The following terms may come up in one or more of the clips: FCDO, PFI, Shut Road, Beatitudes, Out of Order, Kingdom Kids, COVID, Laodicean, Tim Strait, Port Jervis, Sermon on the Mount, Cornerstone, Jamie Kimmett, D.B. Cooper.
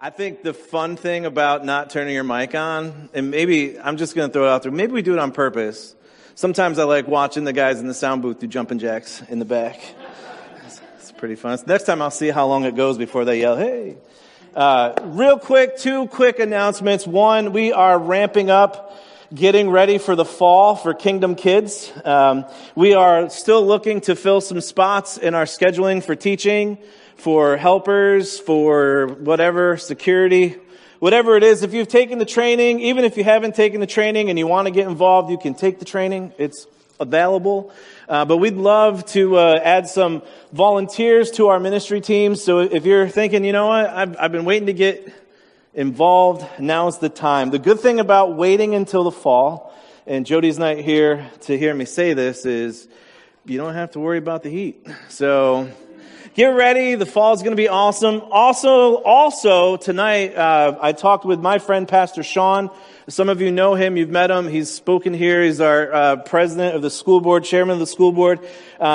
I think the fun thing about not turning your mic on, and maybe I'm just going to throw it out there, maybe we do it on purpose. Sometimes I like watching the guys in the sound booth do jumping jacks in the back. It's pretty fun. Next time I'll see how long it goes before they yell, hey. Real quick, two quick announcements. One, we are ramping up, getting ready for the fall for Kingdom Kids. We are still looking to fill some spots in our scheduling for teaching, for helpers, for whatever, security, whatever it is. If you've taken the training, even if you haven't taken the training and you want to get involved, you can take the training. It's available. But we'd love to add some volunteers to our ministry team. So if you're thinking, you know what, I've been waiting to get involved, now's the time. The good thing about waiting until the fall, and Jody's not here to hear me say this, is you don't have to worry about the heat. So get ready. The fall is going to be awesome. Also tonight, I talked with my friend, Pastor Sean. Some of you know him. You've met him. He's spoken here. He's our president of the school board, chairman of the school board.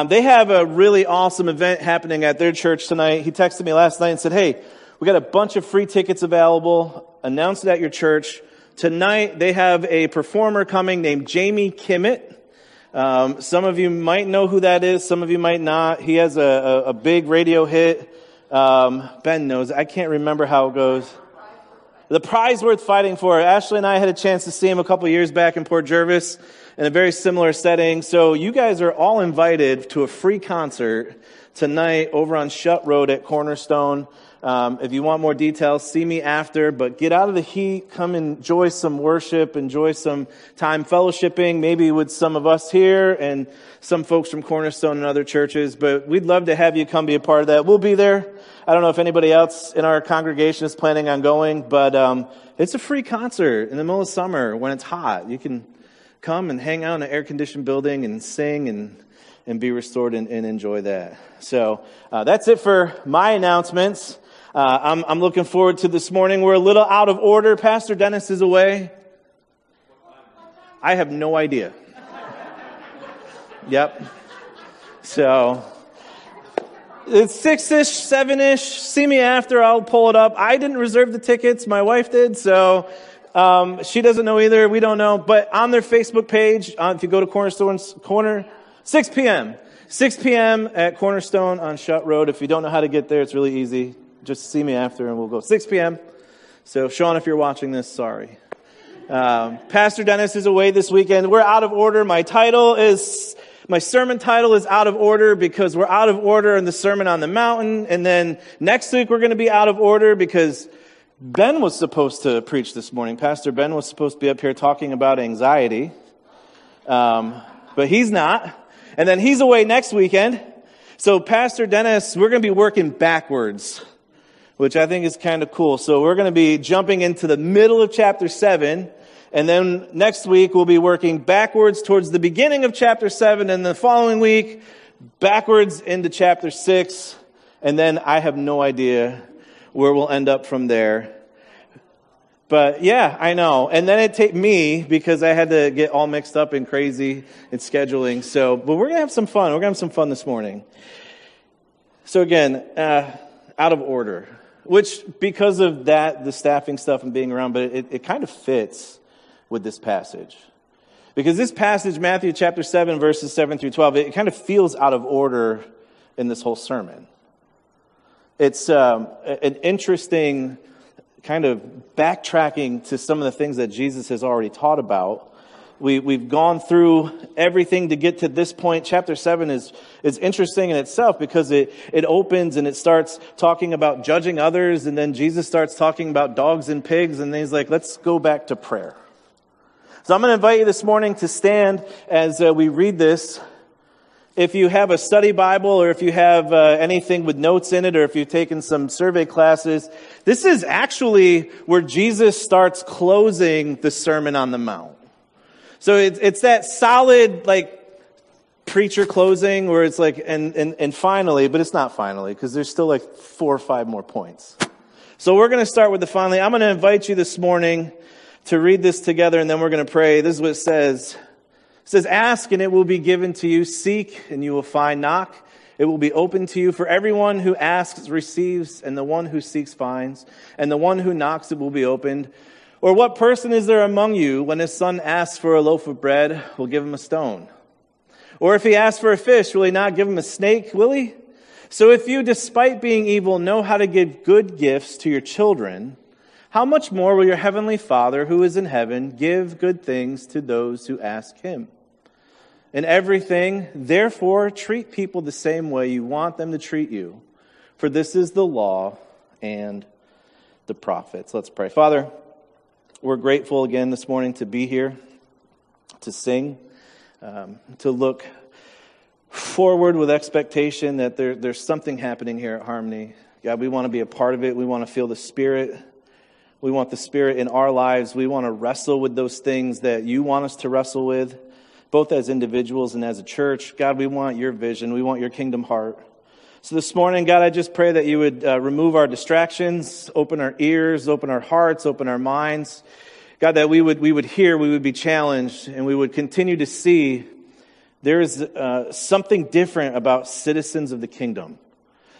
They have a really awesome event happening at their church tonight. He texted me last night and said, hey, we got a bunch of free tickets available. Announce it at your church. Tonight, they have a performer coming named Jamie Kimmett. Some of you might know who that is. Some of you might not. He has a big radio hit. Ben knows. I can't remember how it goes. The prize worth fighting for. Ashley and I had a chance to see him a couple years back in Port Jervis in a very similar setting. So you guys are all invited to a free concert tonight over on Shut Road at Cornerstone. If you want more details, see me after, but get out of the heat, come enjoy some worship, enjoy some time fellowshipping, maybe with some of us here and some folks from Cornerstone and other churches, but we'd love to have you come be a part of that. We'll be there. I don't know if anybody else in our congregation is planning on going, but it's a free concert in the middle of summer when it's hot. You can come and hang out in an air-conditioned building and sing and be restored and enjoy that. So that's it for my announcements. I'm looking forward to this morning. We're a little out of order. Pastor Dennis is away. I have no idea. Yep. So it's 6-ish, 7-ish. See me after. I'll pull it up. I didn't reserve the tickets. My wife did. So she doesn't know either. We don't know. But on their Facebook page, if you go to Cornerstone's Corner, 6 p.m. 6 p.m. at Cornerstone on Shut Road. If you don't know how to get there, it's really easy. Just see me after and we'll go. 6 p.m. So, Sean, if you're watching this, sorry. Pastor Dennis is away this weekend. We're out of order. My sermon title is Out of Order because we're out of order in the Sermon on the Mount. And then next week we're going to be out of order because Ben was supposed to preach this morning. Pastor Ben was supposed to be up here talking about anxiety. But he's not. And then he's away next weekend. So, Pastor Dennis, we're going to be working backwards, which I think is kind of cool. So we're going to be jumping into the middle of chapter 7, and then next week we'll be working backwards towards the beginning of chapter 7, and the following week, backwards into chapter 6, and then I have no idea where we'll end up from there. But yeah, I know. And then it took me, because I had to get all mixed up and crazy and scheduling. So, but we're going to have some fun. We're going to have some fun this morning. So again, out of order. Which, because of that, the staffing stuff and being around, but it kind of fits with this passage. Because this passage, Matthew chapter 7, verses 7 through 12, it kind of feels out of order in this whole sermon. It's an interesting kind of backtracking to some of the things that Jesus has already taught about. We've gone through everything to get to this point. Chapter 7 is interesting in itself because it opens and it starts talking about judging others, and then Jesus starts talking about dogs and pigs, and then he's like, let's go back to prayer. So I'm going to invite you this morning to stand as we read this. If you have a study Bible or if you have anything with notes in it or if you've taken some survey classes, this is actually where Jesus starts closing the Sermon on the Mount. So it's that solid, like, preacher closing where it's like, and finally, but it's not finally because there's still like 4 or 5 more points. So we're going to start with the finally. I'm going to invite you this morning to read this together and then we're going to pray. This is what it says. It says, ask and it will be given to you. Seek and you will find. Knock, it It will be open to you. For everyone who asks receives, and the one who seeks finds, and the one who knocks it will be opened. Or what person is there among you, when his son asks for a loaf of bread, will give him a stone? Or if he asks for a fish, will he not give him a snake, will he? So if you, despite being evil, know how to give good gifts to your children, how much more will your heavenly Father, who is in heaven, give good things to those who ask him? In everything, therefore, treat people the same way you want them to treat you, for this is the law and the prophets. Let's pray. Father, we're grateful again this morning to be here, to sing, to look forward with expectation that there's something happening here at Harmony. God, we want to be a part of it. We want to feel the Spirit. We want the Spirit in our lives. We want to wrestle with those things that you want us to wrestle with, both as individuals and as a church. God, we want your vision. We want your kingdom heart. So this morning, God, I just pray that you would remove our distractions, open our ears, open our hearts, open our minds. God, that we would hear, we would be challenged, and we would continue to see there is something different about citizens of the kingdom,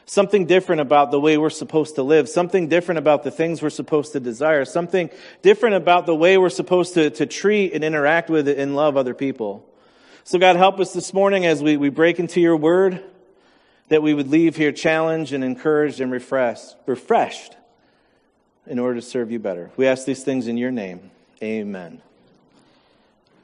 something different about the way we're supposed to live, something different about the things we're supposed to desire, something different about the way we're supposed to treat and interact with and love other people. So God, help us this morning as we break into your word, that we would leave here challenged and encouraged and refreshed in order to serve you better. We ask these things in your name. Amen.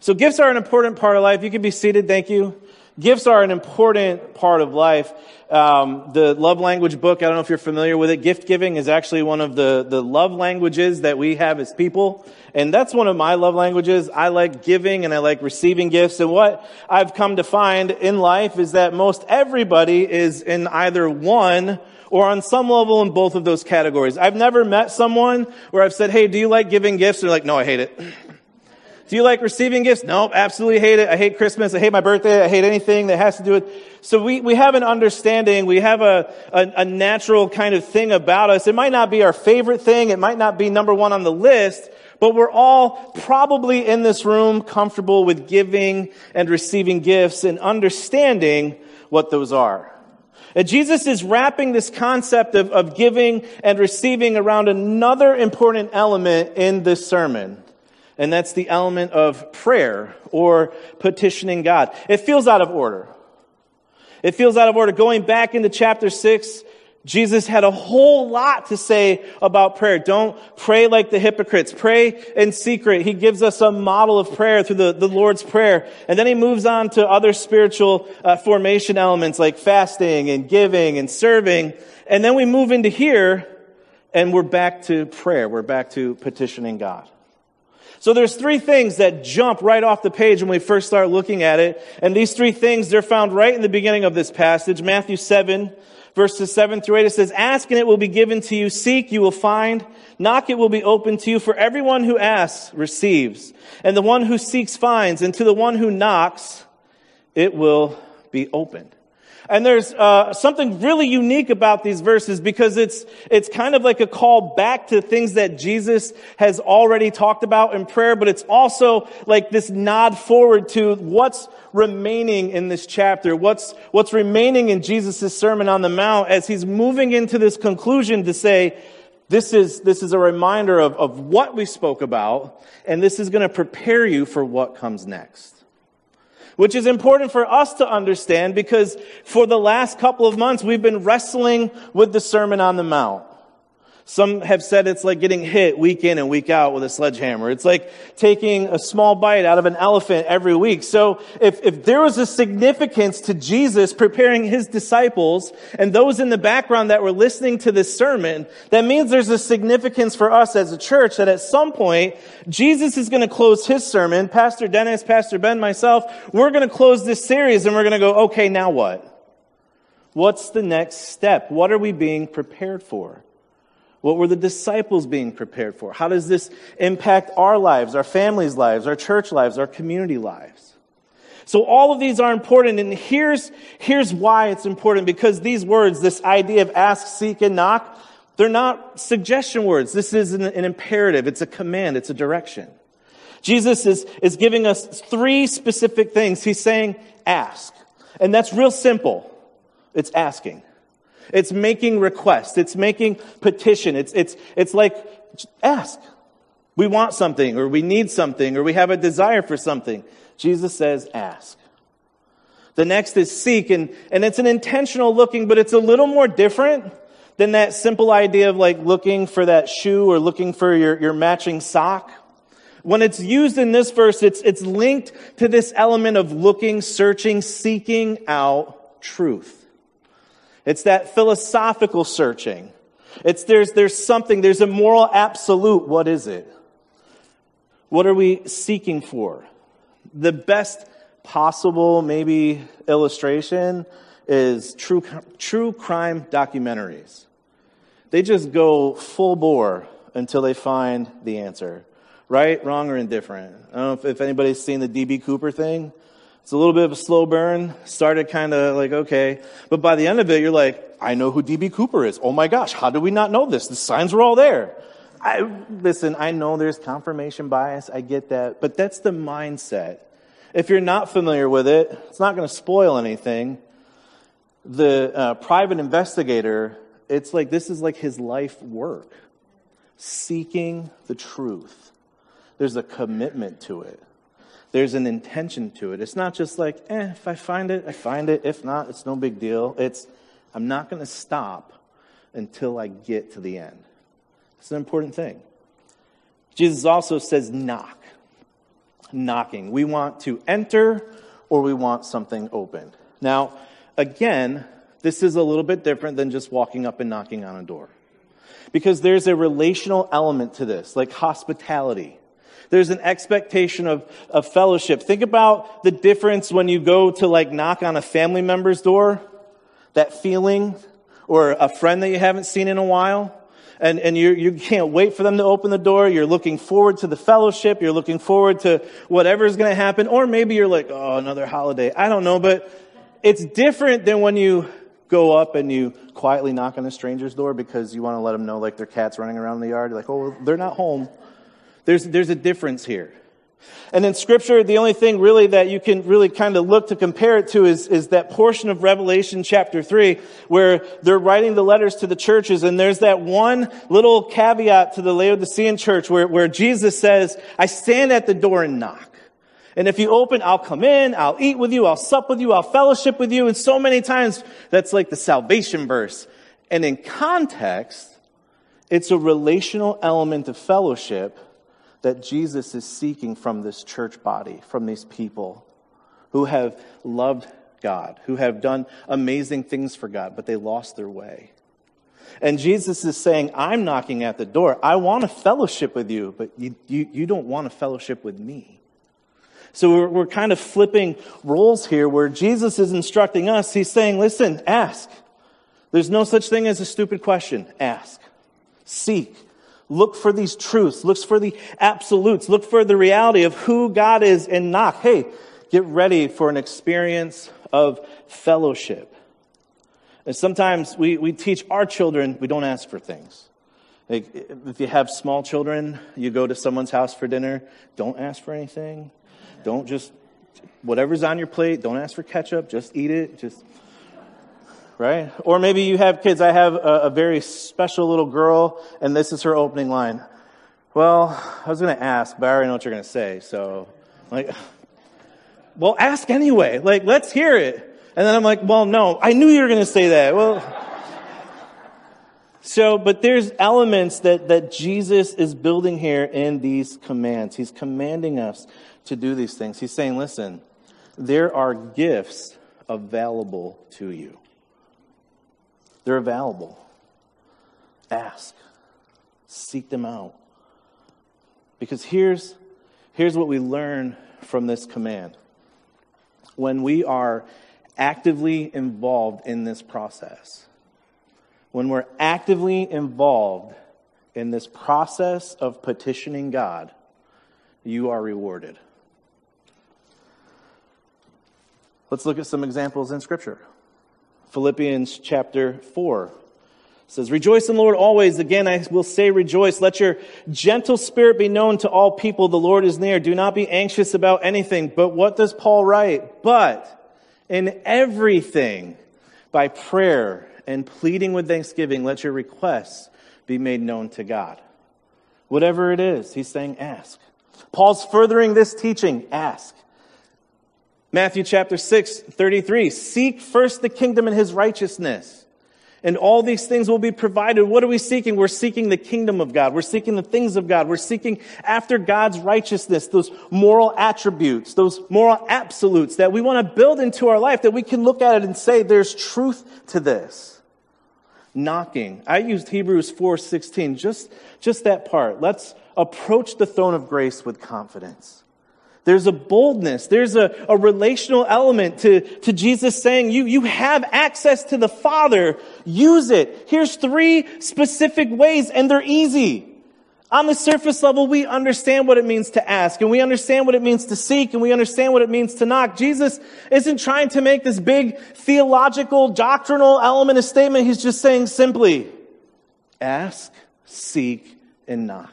So gifts are an important part of life. You can be seated. Thank you. Gifts are an important part of life. The love language book, I don't know if you're familiar with it. Gift giving is actually one of the love languages that we have as people. And that's one of my love languages. I like giving and I like receiving gifts. And what I've come to find in life is that most everybody is in either one or on some level in both of those categories. I've never met someone where I've said, hey, do you like giving gifts? And they're like, no, I hate it. Do you like receiving gifts? Nope, absolutely hate it. I hate Christmas. I hate my birthday. I hate anything that has to do with... So we have an understanding. We have a natural kind of thing about us. It might not be our favorite thing. It might not be number one on the list, but we're all probably in this room comfortable with giving and receiving gifts and understanding what those are. And Jesus is wrapping this concept of giving and receiving around another important element in this sermon. And that's the element of prayer or petitioning God. It feels out of order. It feels out of order. Going back into chapter 6, Jesus had a whole lot to say about prayer. Don't pray like the hypocrites. Pray in secret. He gives us a model of prayer through the Lord's Prayer. And then he moves on to other spiritual formation elements like fasting and giving and serving. And then we move into here and we're back to prayer. We're back to petitioning God. So there's three things that jump right off the page when we first start looking at it. And these three things, they're found right in the beginning of this passage. Matthew 7, verses 7 through 8, it says, ask and it will be given to you. Seek, you will find. Knock, it will be opened to you. For everyone who asks receives. And the one who seeks finds. And to the one who knocks, it will be opened. And there's something really unique about these verses because it's kind of like a call back to things that Jesus has already talked about in prayer, but it's also like this nod forward to what's remaining in this chapter, what's remaining in Jesus' Sermon on the Mount as he's moving into this conclusion to say, this is a reminder of what we spoke about, and this is going to prepare you for what comes next. Which is important for us to understand because for the last couple of months, we've been wrestling with the Sermon on the Mount. Some have said it's like getting hit week in and week out with a sledgehammer. It's like taking a small bite out of an elephant every week. So if there was a significance to Jesus preparing his disciples and those in the background that were listening to this sermon, that means there's a significance for us as a church that at some point, Jesus is going to close his sermon. Pastor Dennis, Pastor Ben, myself, we're going to close this series and we're going to go, okay, now what? What's the next step? What are we being prepared for? What were the disciples being prepared for? How does this impact our lives, our families' lives, our church lives, our community lives? So all of these are important, and here's why it's important, because these words, this idea of ask, seek, and knock, they're not suggestion words. This is an imperative. It's a command. It's a direction. Jesus is giving us three specific things. He's saying, ask. And that's real simple. It's asking. It's making requests. It's making petition. It's like, ask. We want something, or we need something, or we have a desire for something. Jesus says, ask. The next is seek, and it's an intentional looking, but it's a little more different than that simple idea of like looking for that shoe or looking for your matching sock. When it's used in this verse, it's linked to this element of looking, searching, seeking out truth. It's that philosophical searching. It's there's something, there's a moral absolute. What is it? What are we seeking for? The best possible maybe illustration is true crime documentaries. They just go full bore until they find the answer. Right, wrong, or indifferent. I don't know if anybody's seen the D.B. Cooper thing. It's a little bit of a slow burn. Started kind of like, okay. But by the end of it, you're like, I know who D.B. Cooper is. Oh my gosh, how did we not know this? The signs were all there. I know there's confirmation bias. I get that. But that's the mindset. If you're not familiar with it, it's not going to spoil anything. The private investigator, it's like, this is like his life work. Seeking the truth. There's a commitment to it. There's an intention to it. It's not just like, if I find it, I find it. If not, it's no big deal. It's, I'm not going to stop until I get to the end. It's an important thing. Jesus also says knock. Knocking. We want to enter or we want something open. Now, again, this is a little bit different than just walking up and knocking on a door. Because there's a relational element to this, like hospitality. There's an expectation of fellowship. Think about the difference when you go to like knock on a family member's door, that feeling, or a friend that you haven't seen in a while, and you can't wait for them to open the door. You're looking forward to the fellowship. You're looking forward to whatever's going to happen. Or maybe you're like, oh, another holiday. I don't know, but it's different than when you go up and you quietly knock on a stranger's door because you want to let them know like their cat's running around in the yard. You're like, oh, they're not home. There's a difference here. And in Scripture, the only thing really that you can really kind of look to compare it to is that portion of Revelation chapter 3 where they're writing the letters to the churches, and there's that one little caveat to the Laodicean church where Jesus says, I stand at the door and knock. And if you open, I'll come in, I'll eat with you, I'll sup with you, I'll fellowship with you. And so many times, that's like the salvation verse. And in context, it's a relational element of fellowship that Jesus is seeking from this church body, from these people who have loved God, who have done amazing things for God, but they lost their way. And Jesus is saying, I'm knocking at the door. I want to fellowship with you, but you don't want to fellowship with me. So we're kind of flipping roles here where Jesus is instructing us. He's saying, listen, ask. There's no such thing as a stupid question. Ask. Seek. Look for these truths. Look for the absolutes. Look for the reality of who God is and knock. Hey, get ready for an experience of fellowship. And sometimes we teach our children, we don't ask for things. Like if you have small children, you go to someone's house for dinner, don't ask for anything. Don't just, whatever's on your plate, don't ask for ketchup. Just eat it. Just, right? Or maybe you have kids. I have a very special little girl, and this is her opening line. Well, I was going to ask, but I already know what you're going to say. So, like, well, ask anyway. Like, let's hear it. And then I'm like, well, no, I knew you were going to say that. Well, so, but there's elements that Jesus is building here in these commands. He's commanding us to do these things. He's saying, listen, there are gifts available to you. They're available. Ask. Seek them out. Because here's what we learn from this command. When we are actively involved in this process, when we're actively involved in this process of petitioning God, you are rewarded. Let's look at some examples in Scripture. Philippians chapter 4 says, rejoice in the Lord always. Again, I will say rejoice. Let your gentle spirit be known to all people. The Lord is near. Do not be anxious about anything. But what does Paul write? But in everything, By prayer and pleading with thanksgiving, let your requests be made known to God. Whatever it is, he's saying, ask. Paul's furthering this teaching, ask. Matthew chapter 6:33, seek first the kingdom and his righteousness, and all these things will be provided. What are we seeking? We're seeking the kingdom of God. We're seeking the things of God. We're seeking after God's righteousness, those moral attributes, those moral absolutes that we want to build into our life, that we can look at it and say, there's truth to this. Knocking. I used Hebrews 4:16, just that part. Let's approach the throne of grace with confidence. There's a boldness. There's a relational element to Jesus saying, you have access to the Father. Use it. Here's three specific ways, and they're easy. On the surface level, we understand what it means to ask, and we understand what it means to seek, and we understand what it means to knock. Jesus isn't trying to make this big theological, doctrinal element of statement. He's just saying simply, ask, seek, and knock.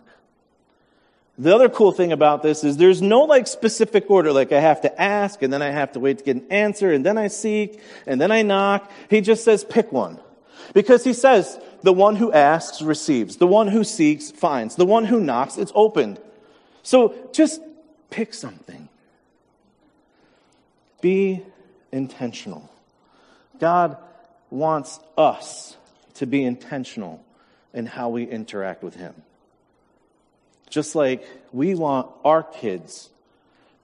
The other cool thing about this is there's no specific order, I have to ask, and then I have to wait to get an answer, and then I seek, and then I knock. He just says pick one. Because he says, the one who asks receives, the one who seeks finds, the one who knocks, it's opened. So just pick something. Be intentional. God wants us to be intentional in how we interact with him. Just like we want our kids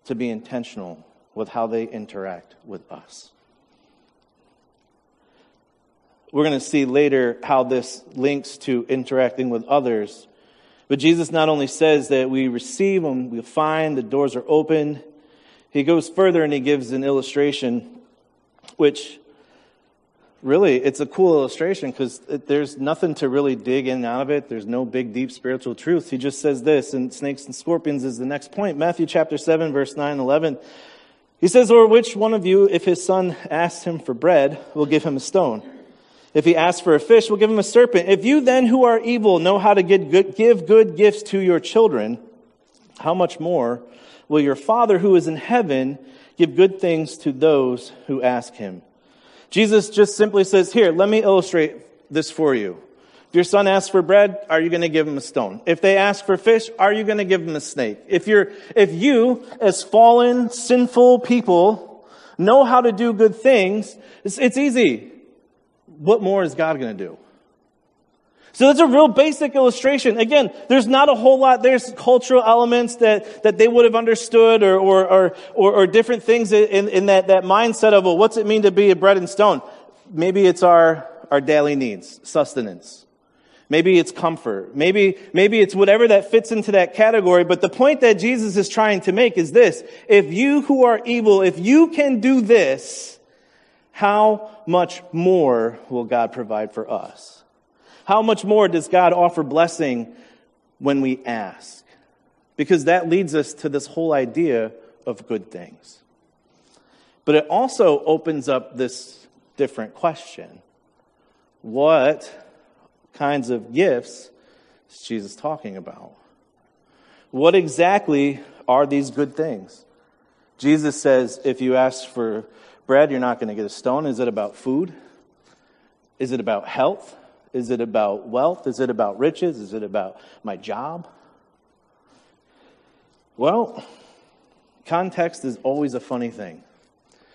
to be intentional with how they interact with us. We're going to see later how this links to interacting with others. But Jesus not only says that we receive them, we find the doors are open. He goes further and he gives an illustration, which really, it's a cool illustration because there's nothing to really dig in and out of it. There's no big, deep spiritual truths. He just says this, and snakes and scorpions is the next point. Matthew chapter 7, verse 9 and 11. He says, or which one of you, if his son asks him for bread, will give him a stone? If he asks for a fish, will give him a serpent? If you then who are evil know how to give good gifts to your children, how much more will your Father who is in heaven give good things to those who ask him? Jesus just simply says, here, let me illustrate this for you. If your son asks for bread, are you going to give him a stone? If they ask for fish, are you going to give him a snake? If you, as fallen, sinful people, know how to do good things, it's easy. What more is God going to do? So that's a real basic illustration. Again, there's not a whole lot. There's cultural elements that they would have understood or different things in that mindset of, well, what's it mean to be a bread and stone? Maybe it's our daily needs, sustenance. Maybe it's comfort. Maybe it's whatever that fits into that category. But the point that Jesus is trying to make is this. If you who are evil, if you can do this, how much more will God provide for us? How much more does God offer blessing when we ask? Because that leads us to this whole idea of good things. But it also opens up this different question. What kinds of gifts is Jesus talking about? What exactly are these good things? Jesus says, if you ask for bread, you're not going to get a stone. Is it about food? Is it about health? Is it about wealth? Is it about riches? Is it about my job? Well, context is always a funny thing.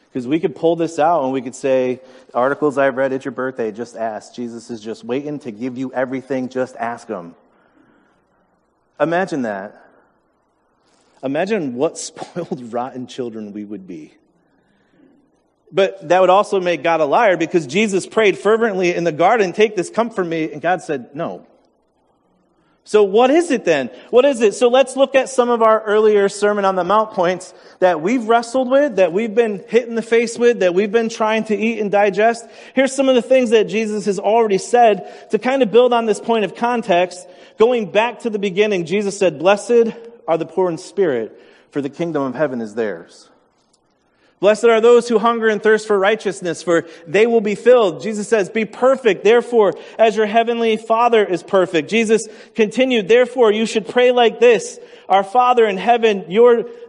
Because we could pull this out and we could say, articles I've read at your birthday, just ask. Jesus is just waiting to give you everything, just ask him. Imagine that. Imagine what spoiled, rotten children we would be. But that would also make God a liar because Jesus prayed fervently in the garden, take this cup from me, and God said, no. So what is it then? What is it? So let's look at some of our earlier Sermon on the Mount points that we've wrestled with, that we've been hit in the face with, that we've been trying to eat and digest. Here's some of the things that Jesus has already said to kind of build on this point of context. Going back to the beginning, Jesus said, blessed are the poor in spirit, for the kingdom of heaven is theirs. Blessed are those who hunger and thirst for righteousness, for they will be filled. Jesus says, be perfect, therefore, as your heavenly Father is perfect. Jesus continued, therefore, you should pray like this. Our Father in heaven,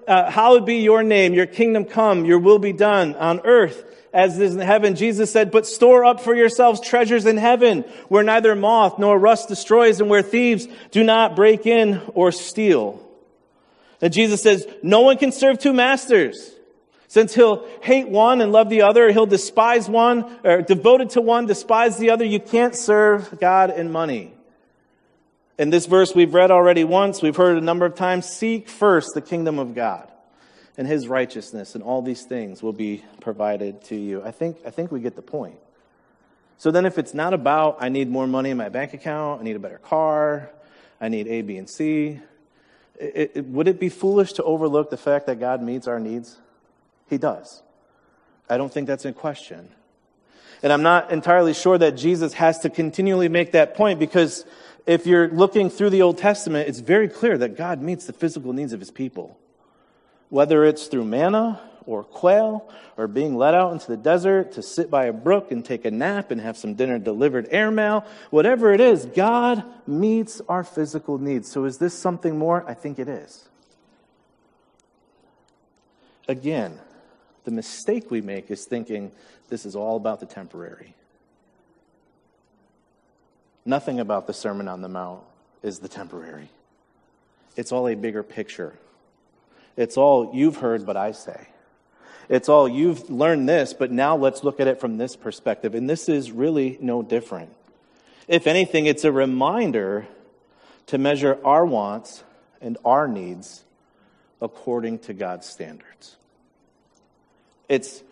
hallowed be your name, your kingdom come, your will be done on earth as it is in heaven. Jesus said, but store up for yourselves treasures in heaven, where neither moth nor rust destroys, and where thieves do not break in or steal. And Jesus says, no one can serve two masters, since he'll hate one and love the other, or he'll despise one, or devoted to one, despise the other. You can't serve God and money. In this verse we've read already once, we've heard a number of times, seek first the kingdom of God and his righteousness, and all these things will be provided to you. I think we get the point. So then if it's not about, I need more money in my bank account, I need a better car, I need A, B, and C, would it be foolish to overlook the fact that God meets our needs? He does. I don't think that's in question. And I'm not entirely sure that Jesus has to continually make that point, because if you're looking through the Old Testament, it's very clear that God meets the physical needs of his people. Whether it's through manna or quail or being let out into the desert to sit by a brook and take a nap and have some dinner delivered airmail, whatever it is, God meets our physical needs. So is this something more? I think it is. Again, the mistake we make is thinking this is all about the temporary. Nothing about the Sermon on the Mount is the temporary. It's all a bigger picture. It's all you've heard, but I say. It's all you've learned this, but now let's look at it from this perspective. And this is really no different. If anything, it's a reminder to measure our wants and our needs according to God's standards. It's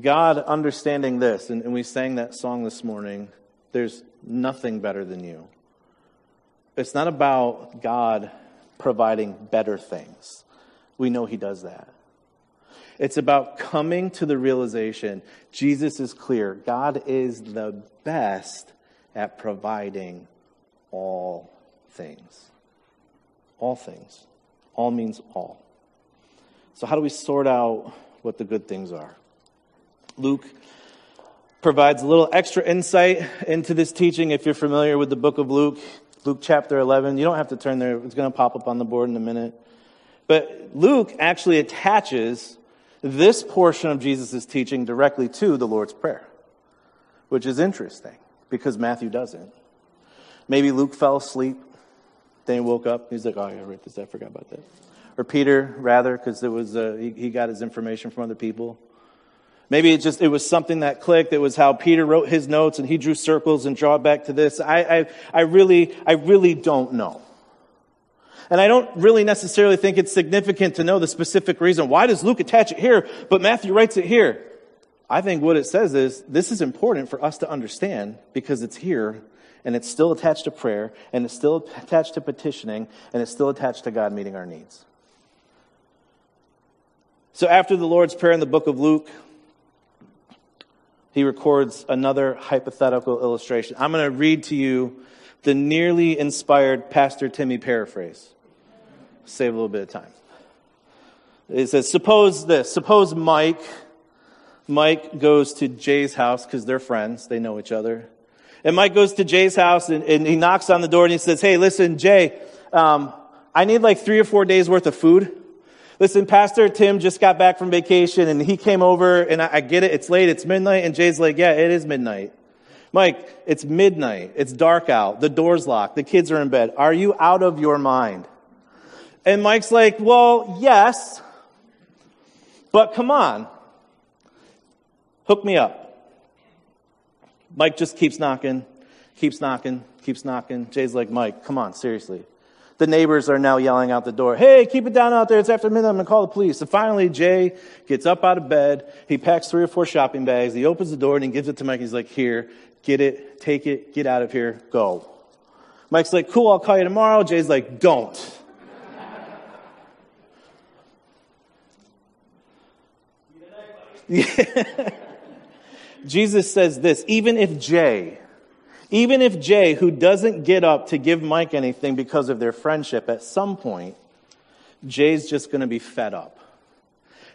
God understanding this, and we sang that song this morning, there's nothing better than you. It's not about God providing better things. We know he does that. It's about coming to the realization, Jesus is clear, God is the best at providing all things. All things. All means all. So how do we sort out what the good things are? Luke provides a little extra insight into this teaching. If you're familiar with the book of Luke, Luke chapter 11, you don't have to turn there. It's going to pop up on the board in a minute. But Luke actually attaches this portion of Jesus' teaching directly to the Lord's Prayer, which is interesting because Matthew doesn't. Maybe Luke fell asleep, then he woke up, he's like, oh, I gotta write this, I forgot about that. Or Peter, rather, because he got his information from other people. Maybe it was something that clicked. It was how Peter wrote his notes and he drew circles and draw back to this. I really don't know. And I don't really necessarily think it's significant to know the specific reason. Why does Luke attach it here, but Matthew writes it here? I think what it says is, this is important for us to understand because it's here, and it's still attached to prayer, and it's still attached to petitioning, and it's still attached to God meeting our needs. So after the Lord's Prayer in the book of Luke, he records another hypothetical illustration. I'm going to read to you the nearly inspired Pastor Timmy paraphrase. Save a little bit of time. It says, suppose Mike goes to Jay's house because they're friends. They know each other. And Mike goes to Jay's house and he knocks on the door and he says, hey, listen, Jay, I need like 3 or 4 days worth of food. Listen, Pastor Tim just got back from vacation and he came over and I get it. It's late. It's midnight. And Jay's like, yeah, it is midnight. Mike, it's midnight. It's dark out. The door's locked. The kids are in bed. Are you out of your mind? And Mike's like, well, yes, but come on. Hook me up. Mike just keeps knocking. Jay's like, Mike, come on, seriously. The neighbors are now yelling out the door, hey, keep it down out there. It's after midnight. I'm going to call the police. And finally, Jay gets up out of bed. He packs 3 or 4 shopping bags. He opens the door and he gives it to Mike. He's like, here, get it, take it, get out of here, go. Mike's like, cool, I'll call you tomorrow. Jay's like, don't. Jesus says this, even if Jay, who doesn't get up to give Mike anything because of their friendship, at some point, Jay's just going to be fed up.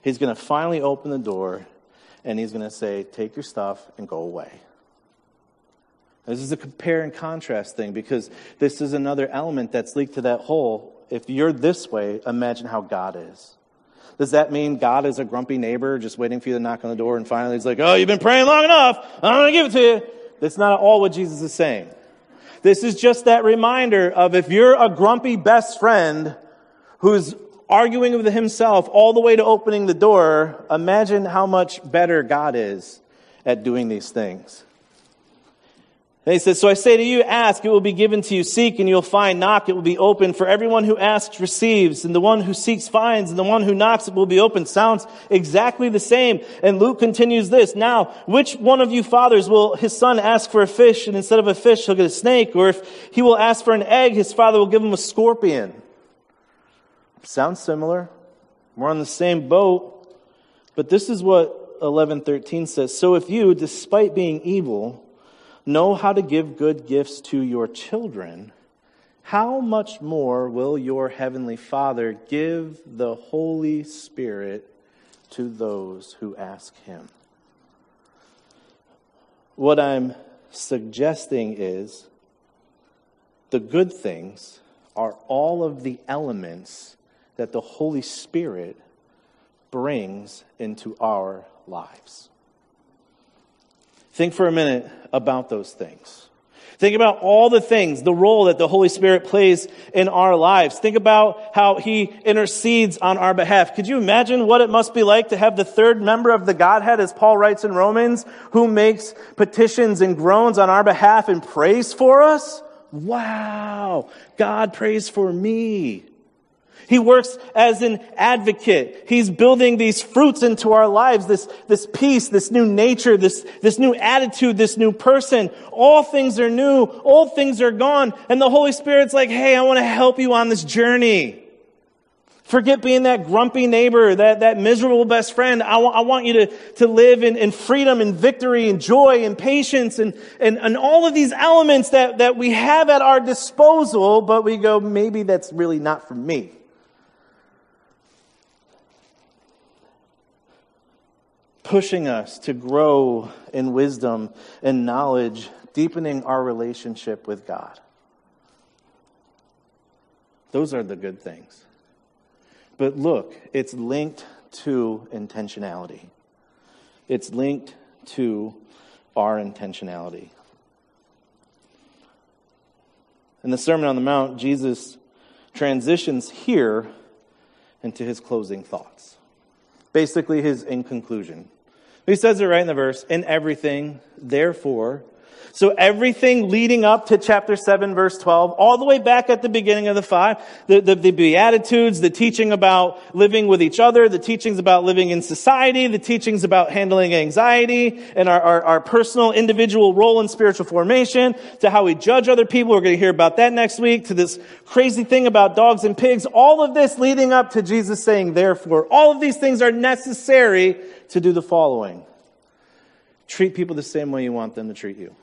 He's going to finally open the door, and he's going to say, take your stuff and go away. This is a compare and contrast thing, because this is another element that's leaked to that whole, if you're this way, imagine how God is. Does that mean God is a grumpy neighbor just waiting for you to knock on the door and finally he's like, oh, you've been praying long enough. I'm going to give it to you. That's not at all what Jesus is saying. This is just that reminder of if you're a grumpy best friend who's arguing with himself all the way to opening the door, imagine how much better God is at doing these things. And he says, so I say to you, ask, it will be given to you. Seek, and you'll find. Knock, it will be open. For everyone who asks receives, and the one who seeks finds, and the one who knocks, it will be open. Sounds exactly the same. And Luke continues this. Now, which one of you fathers will his son ask for a fish, and instead of a fish, he'll get a snake? Or if he will ask for an egg, his father will give him a scorpion? Sounds similar. We're on the same boat. But this is what 11:13 says. So if you, despite being evil, know how to give good gifts to your children, how much more will your heavenly Father give the Holy Spirit to those who ask him? What I'm suggesting is the good things are all of the elements that the Holy Spirit brings into our lives. Think for a minute about those things. Think about all the things, the role that the Holy Spirit plays in our lives. Think about how he intercedes on our behalf. Could you imagine what it must be like to have the third member of the Godhead, as Paul writes in Romans, who makes petitions and groans on our behalf and prays for us? Wow, God prays for me. He works as an advocate. He's building these fruits into our lives, this peace, this new nature, this new attitude, this new person. All things are new. All things are gone. And the Holy Spirit's like, hey, I want to help you on this journey. Forget being that grumpy neighbor, that miserable best friend. I want you to live in freedom and victory and joy and patience and all of these elements that we have at our disposal, but we go, maybe that's really not for me. Pushing us to grow in wisdom and knowledge, deepening our relationship with God. Those are the good things. But look, it's linked to intentionality. It's linked to our intentionality. In the Sermon on the Mount, Jesus transitions here into his closing thoughts. Basically, his in conclusion. He says it right in the verse, in everything, therefore. So everything leading up to chapter 7, verse 12, all the way back at the beginning of the 5, the Beatitudes, the teaching about living with each other, the teachings about living in society, the teachings about handling anxiety, and our personal individual role in spiritual formation, to how we judge other people. We're going to hear about that next week, to this crazy thing about dogs and pigs. All of this leading up to Jesus saying, therefore, all of these things are necessary to do the following. Treat people the same way you want them to treat you.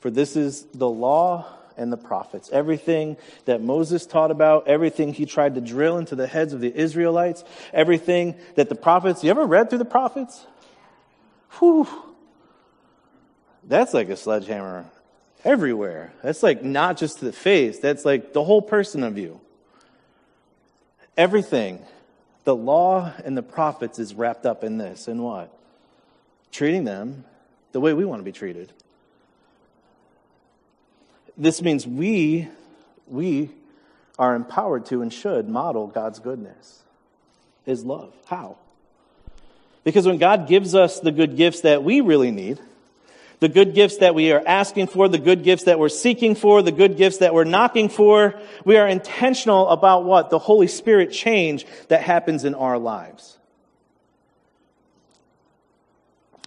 For this is the law and the prophets. Everything that Moses taught about, everything he tried to drill into the heads of the Israelites, everything that the prophets, you ever read through the prophets? Whew. That's like a sledgehammer everywhere. That's like not just to the face. That's like the whole person of you. Everything, the law and the prophets is wrapped up in this. And what? Treating them the way we want to be treated. This means we are empowered to and should model God's goodness, his love. How? Because when God gives us the good gifts that we really need, the good gifts that we are asking for, the good gifts that we're seeking for, the good gifts that we're knocking for, we are intentional about what? The Holy Spirit change that happens in our lives.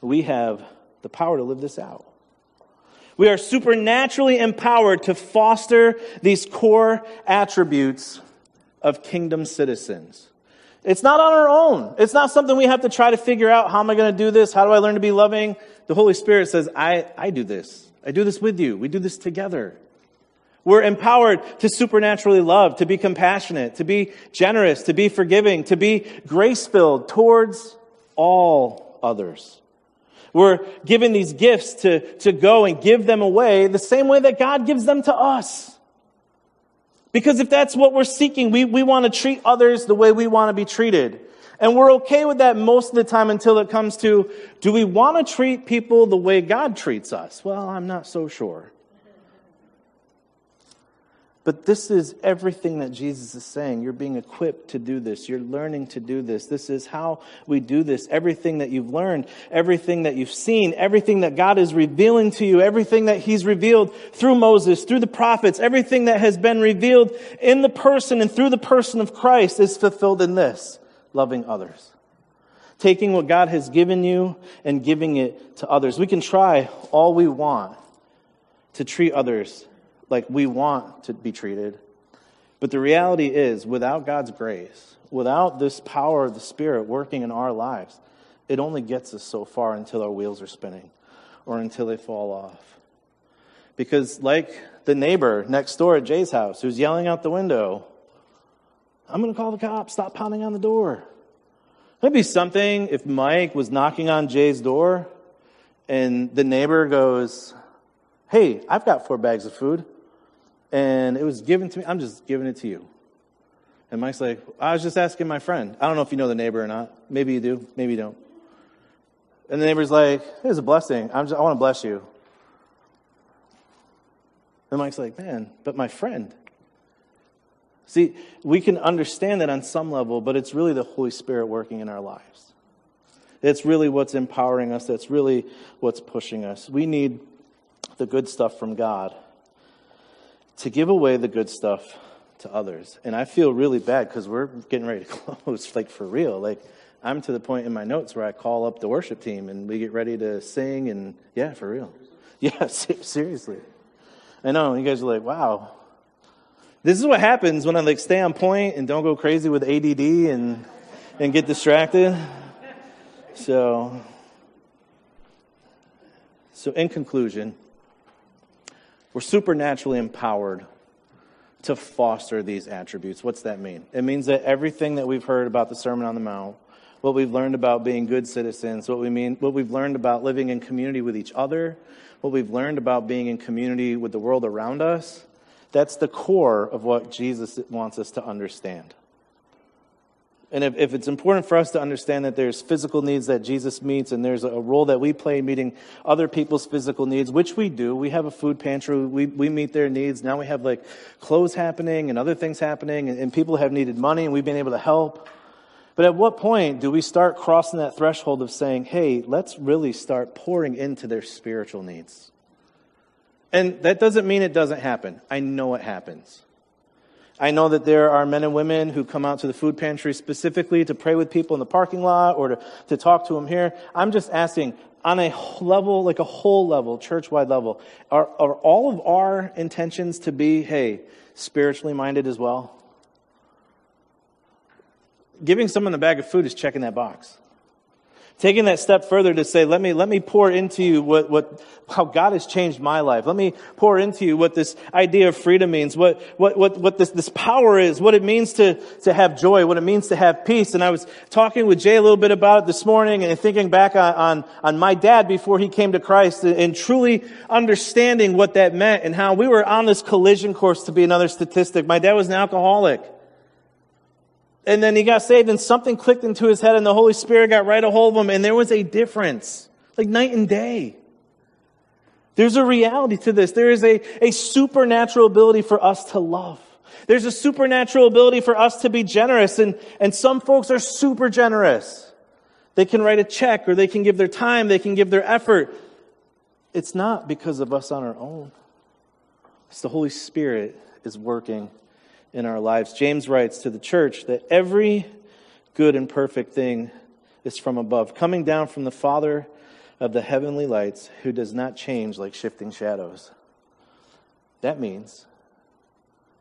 We have the power to live this out. We are supernaturally empowered to foster these core attributes of kingdom citizens. It's not on our own. It's not something we have to try to figure out. How am I going to do this? How do I learn to be loving? The Holy Spirit says, I do this. I do this with you. We do this together. We're empowered to supernaturally love, to be compassionate, to be generous, to be forgiving, to be grace-filled towards all others. We're given these gifts to go and give them away the same way that God gives them to us. Because if that's what we're seeking, we want to treat others the way we want to be treated. And we're okay with that most of the time until it comes to, do we want to treat people the way God treats us? Well, I'm not so sure. But this is everything that Jesus is saying. You're being equipped to do this. You're learning to do this. This is how we do this. Everything that you've learned, everything that you've seen, everything that God is revealing to you, everything that he's revealed through Moses, through the prophets, everything that has been revealed in the person and through the person of Christ is fulfilled in this. Loving others. Taking what God has given you and giving it to others. We can try all we want to treat others like we want to be treated. But the reality is, without God's grace, without this power of the Spirit working in our lives, it only gets us so far until our wheels are spinning or until they fall off. Because like the neighbor next door at Jay's house who's yelling out the window, I'm going to call the cops, stop pounding on the door. That'd be something if Mike was knocking on Jay's door and the neighbor goes, hey, I've got 4 bags of food. And it was given to me. I'm just giving it to you. And Mike's like, I was just asking my friend. I don't know if you know the neighbor or not. Maybe you do. Maybe you don't. And the neighbor's like, it was a blessing. I want to bless you. And Mike's like, man, but my friend. See, we can understand that on some level, but it's really the Holy Spirit working in our lives. It's really what's empowering us. That's really what's pushing us. We need the good stuff from God to give away the good stuff to others. And I feel really bad because we're getting ready to close, like for real. Like I'm to the point in my notes where I call up the worship team and we get ready to sing and yeah, for real. Yeah, seriously. I know, you guys are like, wow. This is what happens when I like stay on point and don't go crazy with ADD and get distracted. So in conclusion, we're supernaturally empowered to foster these attributes. What's that mean? It means that everything that we've heard about the Sermon on the Mount, what we've learned about being good citizens, what we've learned about living in community with each other, what we've learned about being in community with the world around us, that's the core of what Jesus wants us to understand. And if it's important for us to understand that there's physical needs that Jesus meets and there's a role that we play in meeting other people's physical needs, which we do. We have a food pantry. We meet their needs. Now we have like clothes happening and other things happening and people have needed money and we've been able to help. But at what point do we start crossing that threshold of saying, hey, let's really start pouring into their spiritual needs? And that doesn't mean it doesn't happen. I know it happens. I know that there are men and women who come out to the food pantry specifically to pray with people in the parking lot or to talk to them here. I'm just asking, on a level, like a whole level, church-wide level, are all of our intentions to be, hey, spiritually minded as well? Giving someone a bag of food is checking that box. Taking that step further to say, let me pour into you how God has changed my life. Let me pour into you what this idea of freedom means, what this power is, what it means to have joy, what it means to have peace. And I was talking with Jay a little bit about it this morning and thinking back on my dad before he came to Christ and truly understanding what that meant and how we were on this collision course to be another statistic. My dad was an alcoholic. And then he got saved and something clicked into his head and the Holy Spirit got right a hold of him. And there was a difference, like night and day. There's a reality to this. There is a supernatural ability for us to love. There's a supernatural ability for us to be generous. And some folks are super generous. They can write a check or they can give their time. They can give their effort. It's not because of us on our own. It's the Holy Spirit is working in our lives. James writes to the church that every good and perfect thing is from above, coming down from the Father of the heavenly lights, who does not change like shifting shadows. That means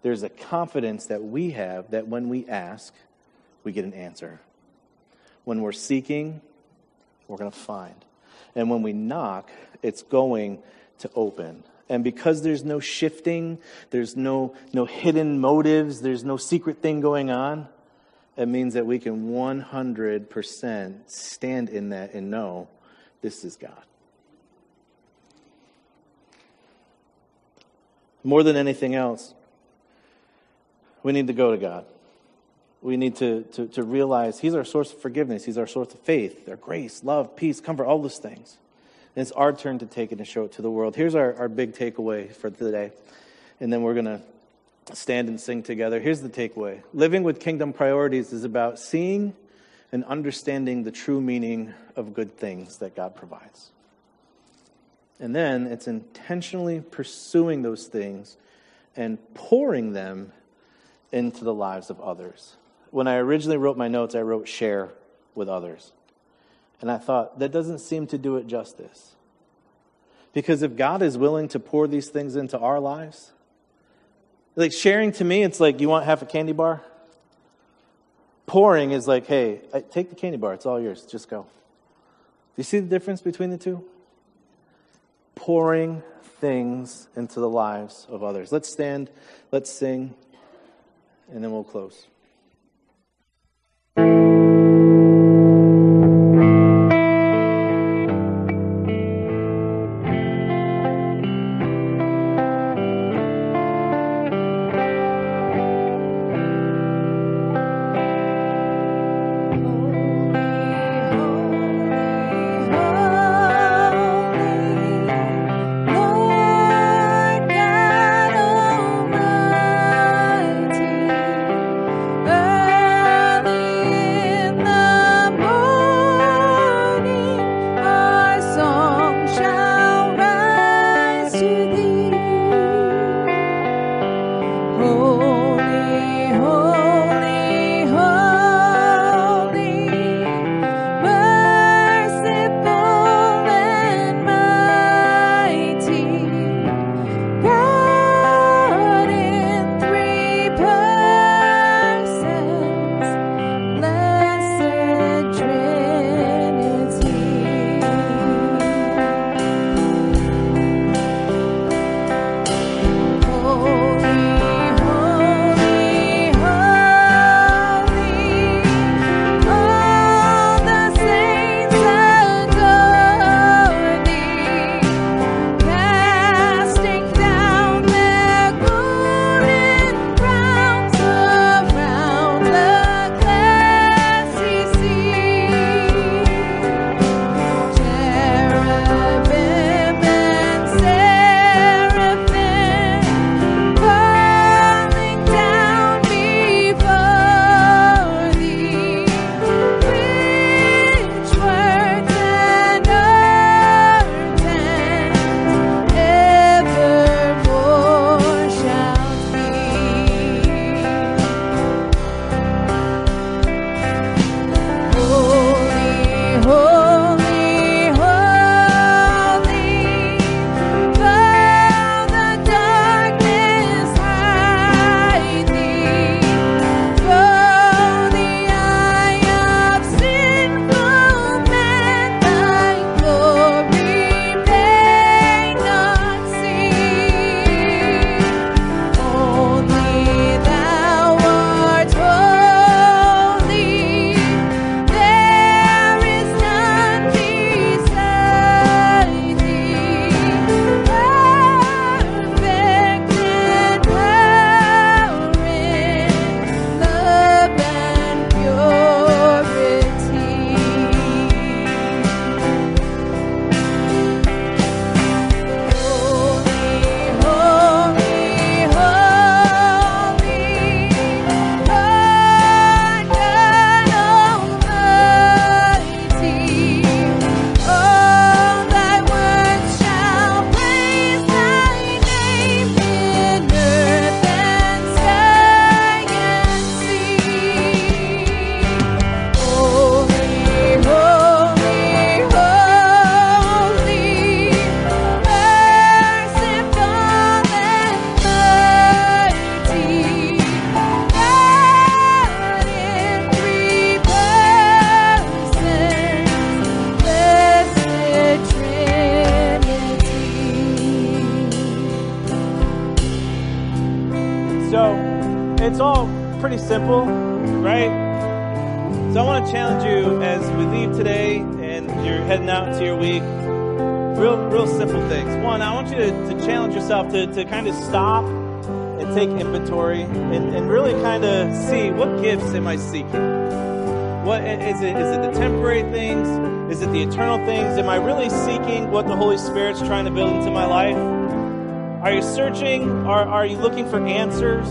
there's a confidence that we have that when we ask, we get an answer. When we're seeking, we're going to find. And when we knock, it's going to open. And because there's no shifting, there's no hidden motives, there's no secret thing going on, it means that we can 100% stand in that and know this is God. More than anything else, We need to go to God. We need to realize he's our source of forgiveness. He's our source of faith, our grace, love, peace, comfort, all those things. And it's our turn to take it and show it to the world. Here's our big takeaway for today. And then we're going to stand and sing together. Here's the takeaway. Living with kingdom priorities is about seeing and understanding the true meaning of good things that God provides. And then it's intentionally pursuing those things and pouring them into the lives of others. When I originally wrote my notes, I wrote share with others. And I thought, that doesn't seem to do it justice. Because if God is willing to pour these things into our lives, like sharing to me, it's like, you want half a candy bar? Pouring is like, hey, take the candy bar. It's all yours. Just go. Do you see the difference between the two? Pouring things into the lives of others. Let's stand, let's sing, and then we'll close. To kind of stop and take inventory and really kind of see, what gifts am I seeking? What is it? Is it the temporary things? Is it the eternal things? Am I really seeking what the Holy Spirit's trying to build into my life? Are you searching? Are you looking for answers?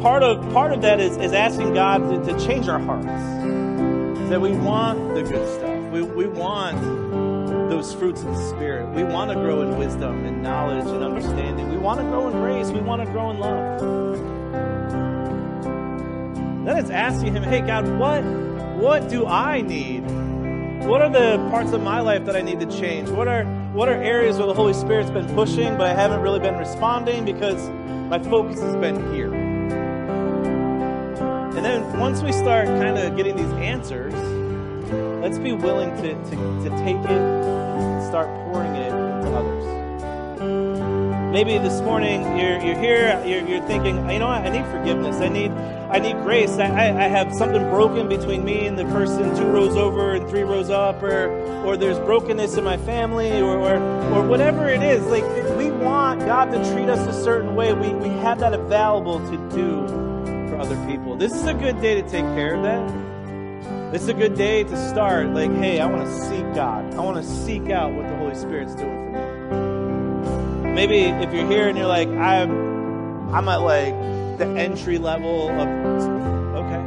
Part of that is asking God to change our hearts, that we want the good stuff. We want those fruits of the Spirit. We want to grow in wisdom and knowledge and understanding. We want to grow in grace. We want to grow in love. Then it's asking Him, hey, God, what do I need? What are the parts of my life that I need to change? What are areas where the Holy Spirit's been pushing, but I haven't really been responding because my focus has been here? And then once we start kind of getting these answers, let's be willing to take it and start pouring it into others. Maybe this morning you're here, you're thinking, you know what, I need forgiveness, I need grace, I have something broken between me and the person 2 rows over and 3 rows up, or there's brokenness in my family, or whatever it is. Like, we want God to treat us a certain way. We have that available to do for other people. This is a good day to take care of that. This is a good day to start, like, hey, I want to seek God. I want to seek out what the Holy Spirit's doing for me. Maybe if you're here and you're like, I'm at like the entry level of, okay.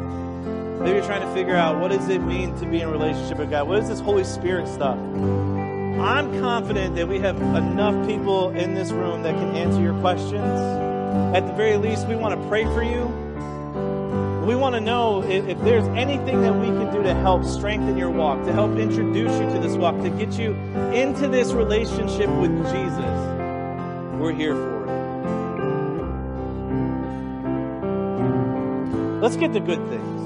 Maybe you're trying to figure out, what does it mean to be in a relationship with God? What is this Holy Spirit stuff? I'm confident that we have enough people in this room that can answer your questions. At the very least, we want to pray for you. We want to know if there's anything that we can do to help strengthen your walk, to help introduce you to this walk, to get you into this relationship with Jesus. We're here for it. Let's get the good things.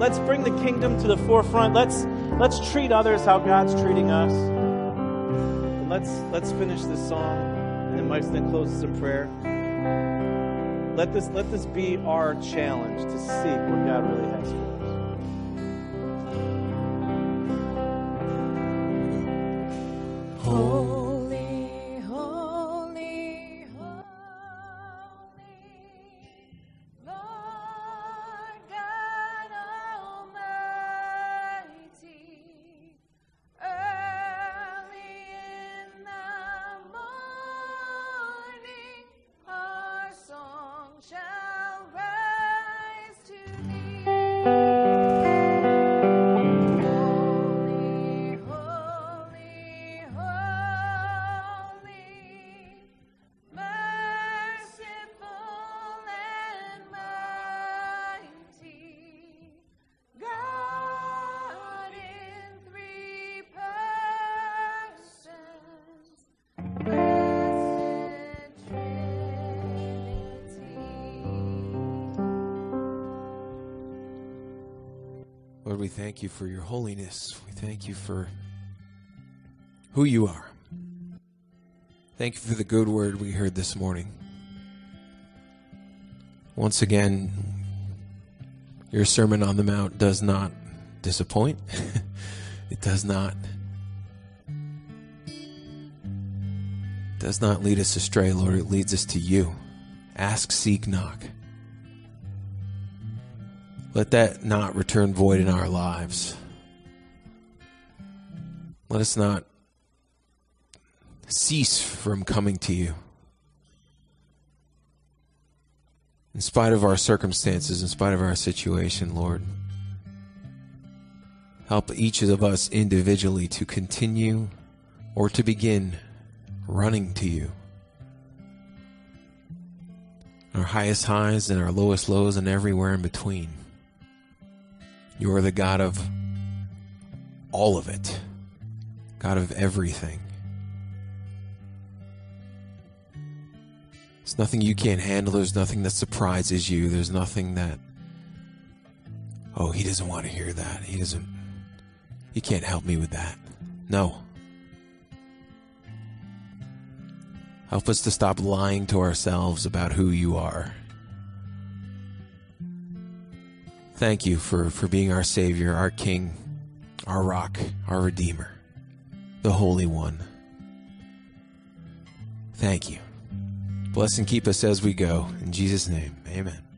Let's bring the kingdom to the forefront. Let's treat others how God's treating us. And let's finish this song, and then Mike's then closes in prayer. Let this be our challenge to seek what God really has for us. Holy, holy, holy, Lord God Almighty, early in the morning, our song shall rise to thee. Holy, holy, holy, merciful and mighty, God in 3 persons, blessed Trinity. Lord, we thank you for your holiness. We thank you for who you are. Thank you for the good word we heard this morning. Once again, your Sermon on the Mount does not disappoint. It does not lead us astray, Lord. It leads us to you. Ask, seek, knock. Let that not return void in our lives. Let us not cease from coming to you. In spite of our circumstances, in spite of our situation, Lord, help each of us individually to continue or to begin running to you. Our highest highs and our lowest lows and everywhere in between. You are the God of all of it, God of everything. There's nothing you can't handle. There's nothing that surprises you. There's nothing that, oh, he doesn't want to hear that. He can't help me with that. No. Help us to stop lying to ourselves about who you are. Thank you for being our Savior, our King, our Rock, our Redeemer, the Holy One. Thank you. Bless and keep us as we go. In Jesus' name, amen.